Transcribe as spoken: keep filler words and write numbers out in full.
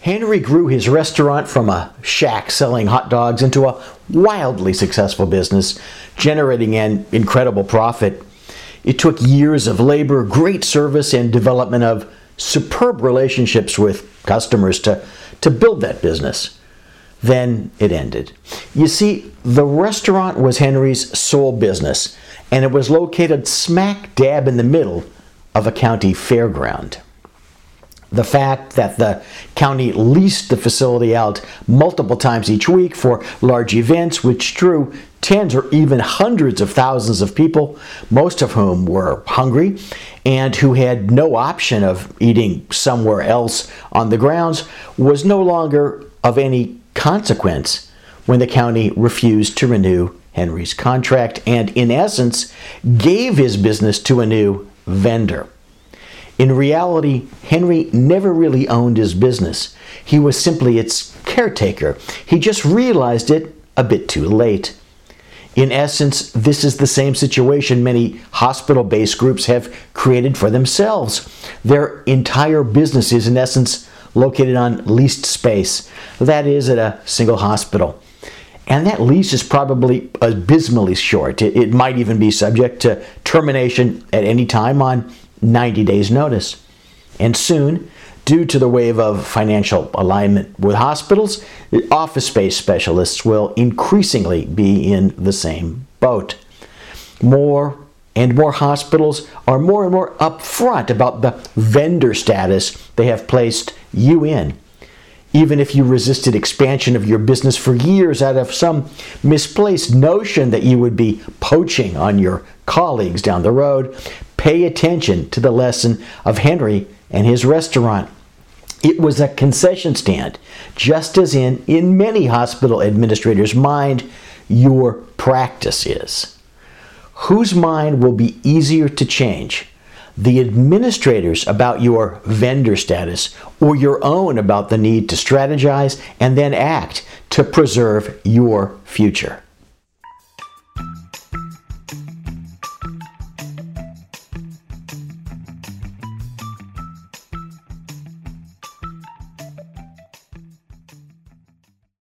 Henry grew his restaurant from a shack selling hot dogs into a wildly successful business, generating an incredible profit. It took years of labor, great service, and development of superb relationships with customers to, to build that business. Then it ended. You see, the restaurant was Henry's sole business, and it was located smack dab in the middle of a county fairground. The fact that the county leased the facility out multiple times each week for large events, which drew tens or even hundreds of thousands of people, most of whom were hungry and who had no option of eating somewhere else on the grounds, was no longer of any consequence when the county refused to renew Henry's contract and, in essence, gave his business to a new vendor. In reality, Henry never really owned his business. He was simply its caretaker. He just realized it a bit too late. In essence, this is the same situation many hospital-based groups have created for themselves. Their entire business is, in essence, located on leased space. That is, at a single hospital. And that lease is probably abysmally short. It, it might even be subject to termination at any time on ninety days notice. And soon, due to the wave of financial alignment with hospitals, office space specialists will increasingly be in the same boat. More and more hospitals are more and more upfront about the vendor status they have placed you in. Even if you resisted expansion of your business for years out of some misplaced notion that you would be poaching on your colleagues down the road, pay attention to the lesson of Henry and his restaurant. It was a concession stand, just as in, in many hospital administrators' mind, your practice is. Whose mind will be easier to change? The administrators about your vendor status, or your own about the need to strategize and then act to preserve your future?